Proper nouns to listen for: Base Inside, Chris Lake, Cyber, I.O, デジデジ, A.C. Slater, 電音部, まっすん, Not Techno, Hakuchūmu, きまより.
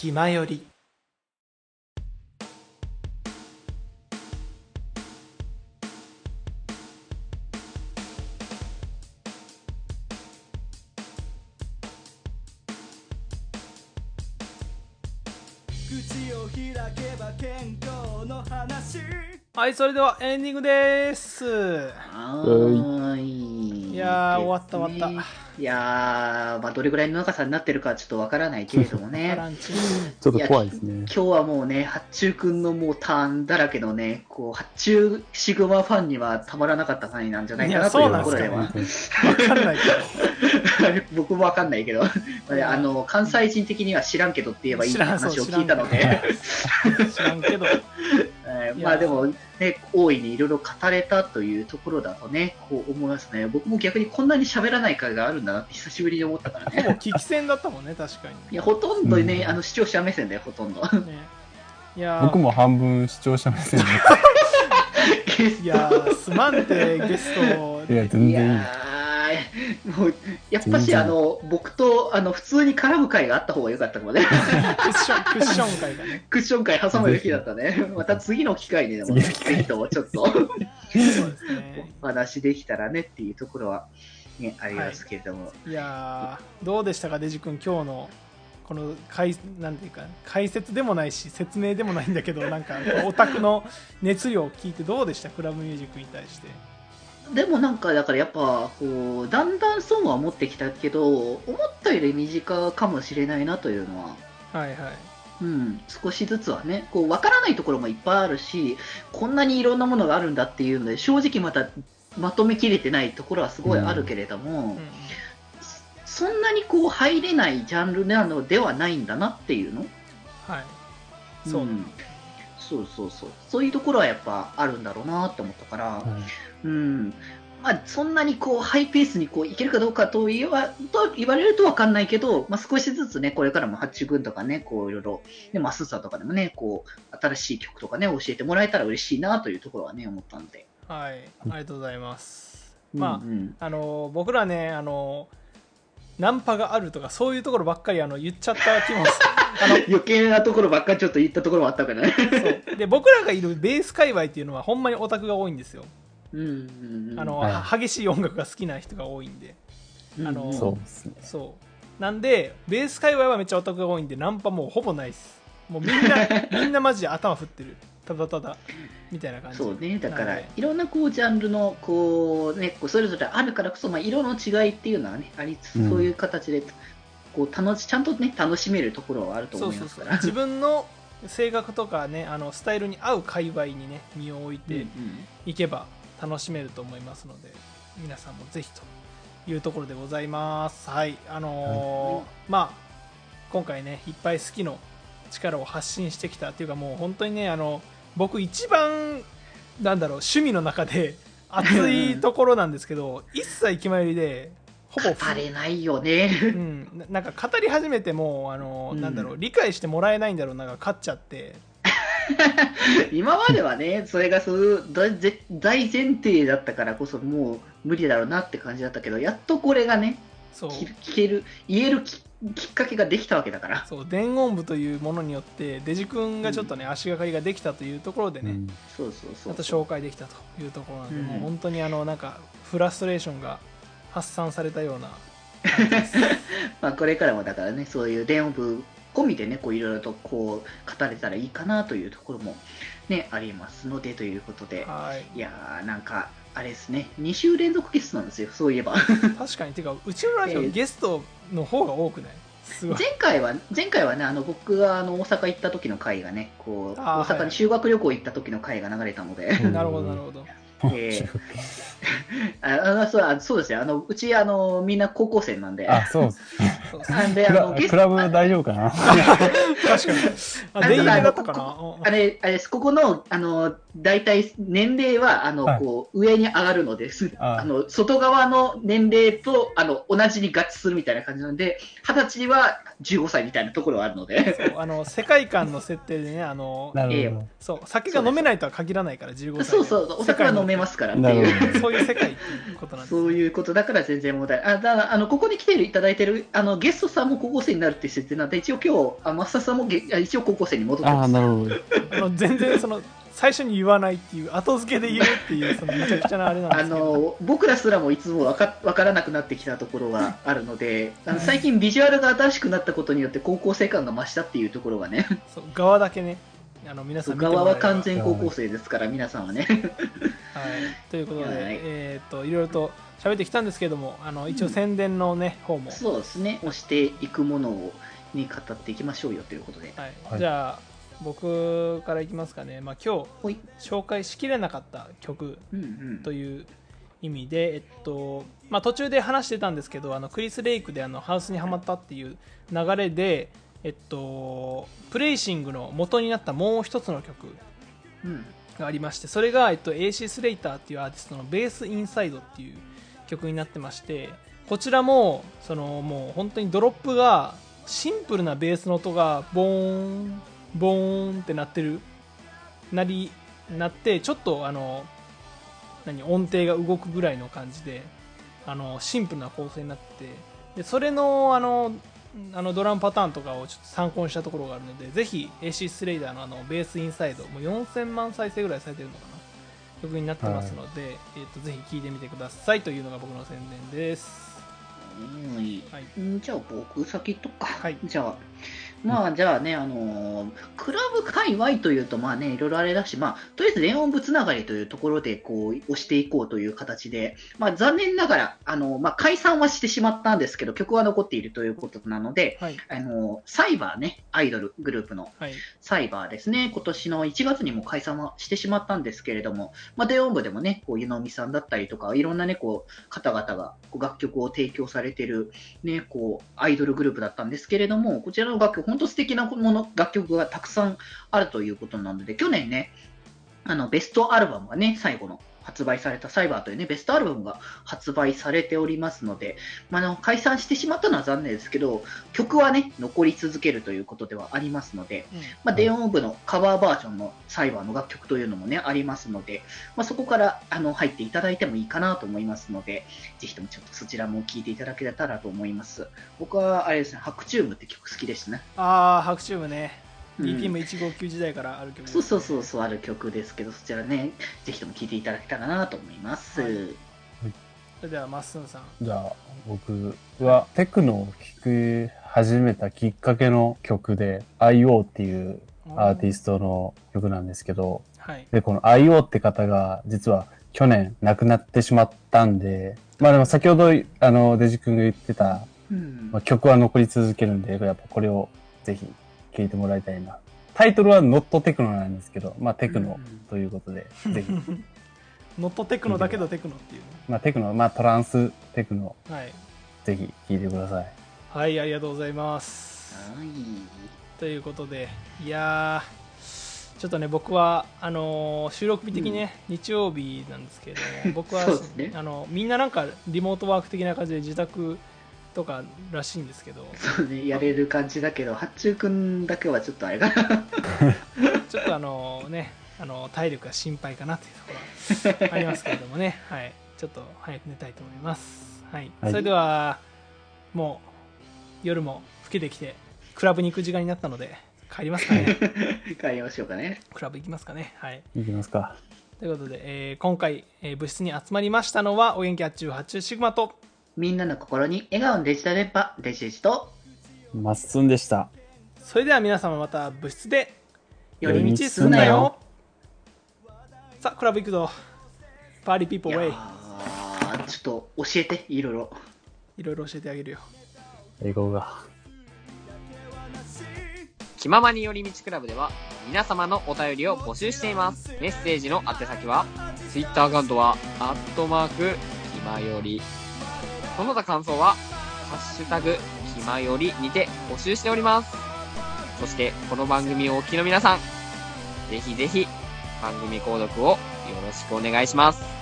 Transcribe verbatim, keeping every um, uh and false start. きまより。はい、それではエンディングです。はい、いやー終わった終わった。いやー、まあ、どれぐらいの長さになってるかちょっとわからないけれどもねちょっと怖いですね。今日はもうね、八中くんのもうターンだらけのね、こう八中シグマファンにはたまらなかった範囲なんじゃないかなというところでは。僕もわかんないけどあの関西人的には知らんけどって言えばいい話を聞いたので知らんけどまあでもね、大いにいろいろ語れたというところだとね、こう思いますね。僕も逆にこんなに喋らない回があるんだなって久しぶりに思ったからね。ほぼ危機戦だったもんね、確かに。いや、ほとんどね、うん、あの視聴者目線だよ、ほとんど、ね、いや僕も半分視聴者目線いやすまんてゲストいや全然いい。もうやっぱしあの僕とあの普通に絡む会があった方が良かったかもねクッションクッション会がね、クッション会挟むべきだったね。また次の機会にでもぜひとちょっとお話できたらねっていうところは、ね、ありますけれども、はい、いやどうでしたかデジ君、今日のこの解、なんていうか解説でもないし説明でもないんだけど、なんかオタクの熱量を聞いてどうでした、クラブミュージックに対して。でもなんかだからやっぱこうだんだん損は持ってきたけど、思ったより身近かもしれないなというのは、はいはい、うん、少しずつはね、こう分からないところもいっぱいあるし、こんなにいろんなものがあるんだっていうので正直またまとめきれてないところはすごいあるけれども、うんうん、そんなにこう入れないジャンルなのではないんだなっていうの、はい、そう、うん、そうそうそう、そういうところはやっぱあるんだろうなって思ったから、はい、うん、まあ、そんなにこうハイペースにこういけるかどうかと言わ、と言われると分かんないけど、まあ、少しずつね、これからも八中君とかね、こういろいろね、マスさんとかでもね、こう新しい曲とかね教えてもらえたら嬉しいなというところはね思ったんで、はい、ありがとうございます、うん、まあ、うん、あの僕らね、あのナンパがあるとかそういうところばっかりあの言っちゃった気もするあの余計なところばっかりちょっと言ったところもあったからねそうで、僕らがいるベース界隈っていうのはほんまにオタクが多いんですよ。うんうんうん、あの、はい、激しい音楽が好きな人が多いんで、あの、うん、そうですね、そうなんでベース界隈はめっちゃオタクが多いんでナンパもうほぼないです。もうみんなみんなマジで頭振ってる、ただただみたいな感じ。そうね、だからいろんなこうジャンルのこう、ね、こうそれぞれあるからこそ、まあ、色の違いっていうのはねありつつ、うん、そういう形でこう楽しちゃんとね楽しめるところはあると思いますから、そうそうそう自分の性格とかね、あのスタイルに合う界隈にね身を置いていけば、うんうん、楽しめると思いますので、皆さんもぜひというところでございます。はい、あのー、まあ今回ねいっぱい好きの力を発信してきたというか、もう本当にね、あの僕一番なんだろう趣味の中で熱いところなんですけど、一切気まよりでほぼ語れないよね。うん、なんか語り始めてもあの、うん、なんだろう理解してもらえないんだろうなが勝っちゃって。今まではねそれがそういう大前提だったからこそもう無理だろうなって感じだったけど、やっとこれがねそう聞ける言える き, きっかけができたわけだから、そう伝言部というものによってデジ君がちょっとね、うん、足がかりができたというところでね、うん、そうそうそう、あと紹介できたというところなので、うん、もう本当にあのなんかフラストレーションが発散されたようなまあこれからもだからねそういう伝言部込みでねこういろいろとこう語れたらいいかなというところもねありますので、ということで、はい、いやーなんかあれですね、に週連続ゲストなんですよ、そういえば確かに、てかうちのラジオゲストの方が多くない？すごい。前回は前回はねあの僕があの大阪行った時の回がねこう大阪に修学旅行行った時の回が流れたので、はい、なるほどなるほどえー、あの そ, うそうですよ、あのうちあのみんな高校生なんで、あそうなんであのクラブ大丈夫かな確かにあ電話だったかな、あれあれですここ の, あの大体年齢はあの、はい、こう上に上がるのですあの外側の年齢とあの同じに合致するみたいな感じなので、はたちはじゅうごさいみたいなところはあるのでそうあの世界観の設定でねあのそう酒が飲めないとは限らないからじゅうごさい、そうそうお酒は飲めますからっていうそういう世界っていうことなんです、ね、そういうことだから全然問題あだあのここに来ていただいてるあののゲストさんも高校生になるっていう設定なんで、一応今日あマスターさんも一応高校生に戻ってます。あ、なるほど。あの全然その最初に言わないっていう、後付けで言うっていう、そのめちゃくちゃなあれなんですけど、あの僕らすらもいつもわ か, わからなくなってきたところがあるので、あの最近ビジュアルが新しくなったことによって高校生感が増したっていうところがね。そう、側だけね、あの皆さん見てもらえば、側は完全高校生ですから皆さんはね。はい、ということで、はい、えー、といろいろと喋ってきたんですけども、あの一応宣伝の、ね、うん、方もそうですね、押していくものをに語っていきましょうよということで、はいはい、じゃあ僕からいきますかね。まあ、今日紹介しきれなかった曲という意味で、うんうん、えっとまあ、途中で話してたんですけど、あのクリス・レイクであのハウスにはまったっていう流れで、えっと、プレイシングの元になったもう一つの曲、うん、がありまして、それが、えっと、エーシー スレイターっていうアーティストのベースインサイドっていう曲になってまして、こちらもそのもう本当にドロップがシンプルなベースの音がボーンボーンってなってるなりなって、ちょっとあの何音程が動くぐらいの感じで、あのシンプルな構成になってて、でそれのあのあのドラムパターンとかをちょっと参考にしたところがあるので、ぜひ エーシー スレイダーのあのベースインサイド、もうよんせんまん再生ぐらいされてるのかな、曲になってますので、はい、えー、とぜひ聴いてみてくださいというのが僕の宣伝です。はいはい、じゃあ僕先とか、はい、じゃあまあじゃあね、あのー、クラブ界隈というとまあね、いろいろあれだし、まあとりあえず電音部つながりというところでこう押していこうという形で、まあ残念ながらあのー、まあ解散はしてしまったんですけど、曲は残っているということなので、はい、あのー、サイバーね、アイドルグループのサイバーですね、はい、今年のいちがつにも解散はしてしまったんですけれども、まあ電音部でもね、こう湯飲みさんだったりとか、いろんなねこう方々がこう楽曲を提供されてるね、こうアイドルグループだったんですけれども、こちらの楽曲本当素敵なもの楽曲がたくさんあるということなので、去年ね、あのベストアルバムがね、最後の発売されたサイバーというねベストアルバムが発売されておりますので、まあ、あの解散してしまったのは残念ですけど、曲はね残り続けるということではありますので、うん、まあ、電音部のカバーバージョンのサイバーの楽曲というのもねありますので、まあ、そこからあの入っていただいてもいいかなと思いますので、ぜひともちょっとそちらも聴いていただけたらと思います。僕はあれですね、ハクチュームって曲好きでしたね。あー、ハクチュームね、ビーピーエムいちごきゅう 時代からある曲、ね、うん、そうそうそう、ある曲ですけど、そちらねぜひとも聴いていただけたらなと思います。はいはい、それではマッスンさん。じゃあ僕はテクノを聴き始めたきっかけの曲で アイオー っていうアーティストの曲なんですけど、はい、でこの アイオー って方が実は去年亡くなってしまったんで、まあでも先ほどあのデジ君が言ってた、うん、まあ、曲は残り続けるんで、やっぱこれをぜひ聞いてもらいたいな。タイトルはノットテクノなんですけど、まあテクノということで、うん、ぜひノットテクノだけどテクノっていう、ね、まあテクノ、まあトランステクノ、はい、ぜひ聞いてください。はい、ありがとうございます。はいということで、いやちょっとね、僕はあのー、収録日的にね、うん、日曜日なんですけれども、僕は、ね、あのみんななんかリモートワーク的な感じで自宅とからしいんですけど、そうね、やれる感じだけど、八中くんだけはちょっとあれかなちょっとあのね、あの体力が心配かなというところはありますけれどもね、はい、ちょっと早く寝たいと思います。はい、はい、それではもう夜も更けてきてクラブに行く時間になったので帰りますかね。帰りましょうかね。クラブ行きますかね。はい。行きますか。ということで、えー、今回、えー、部室に集まりましたのはお元気八中八中シグマと。みんなの心に笑顔のデジタル電波、デジデジとマッスンでした。それでは皆様、また部室で寄り道すんなよ。さあクラブ行くぞ、パーリーピーポーウェイ。ちょっと教えて、いろいろいろいろ教えてあげるよ、英語が。気ままに寄り道クラブでは皆様のお便りを募集しています。メッセージの宛先は Twitter アカウントはアットマーク気まより、その他感想はハッシュタグきまよりにて募集しております。そしてこの番組をお聞きの皆さん、ぜひぜひ番組購読をよろしくお願いします。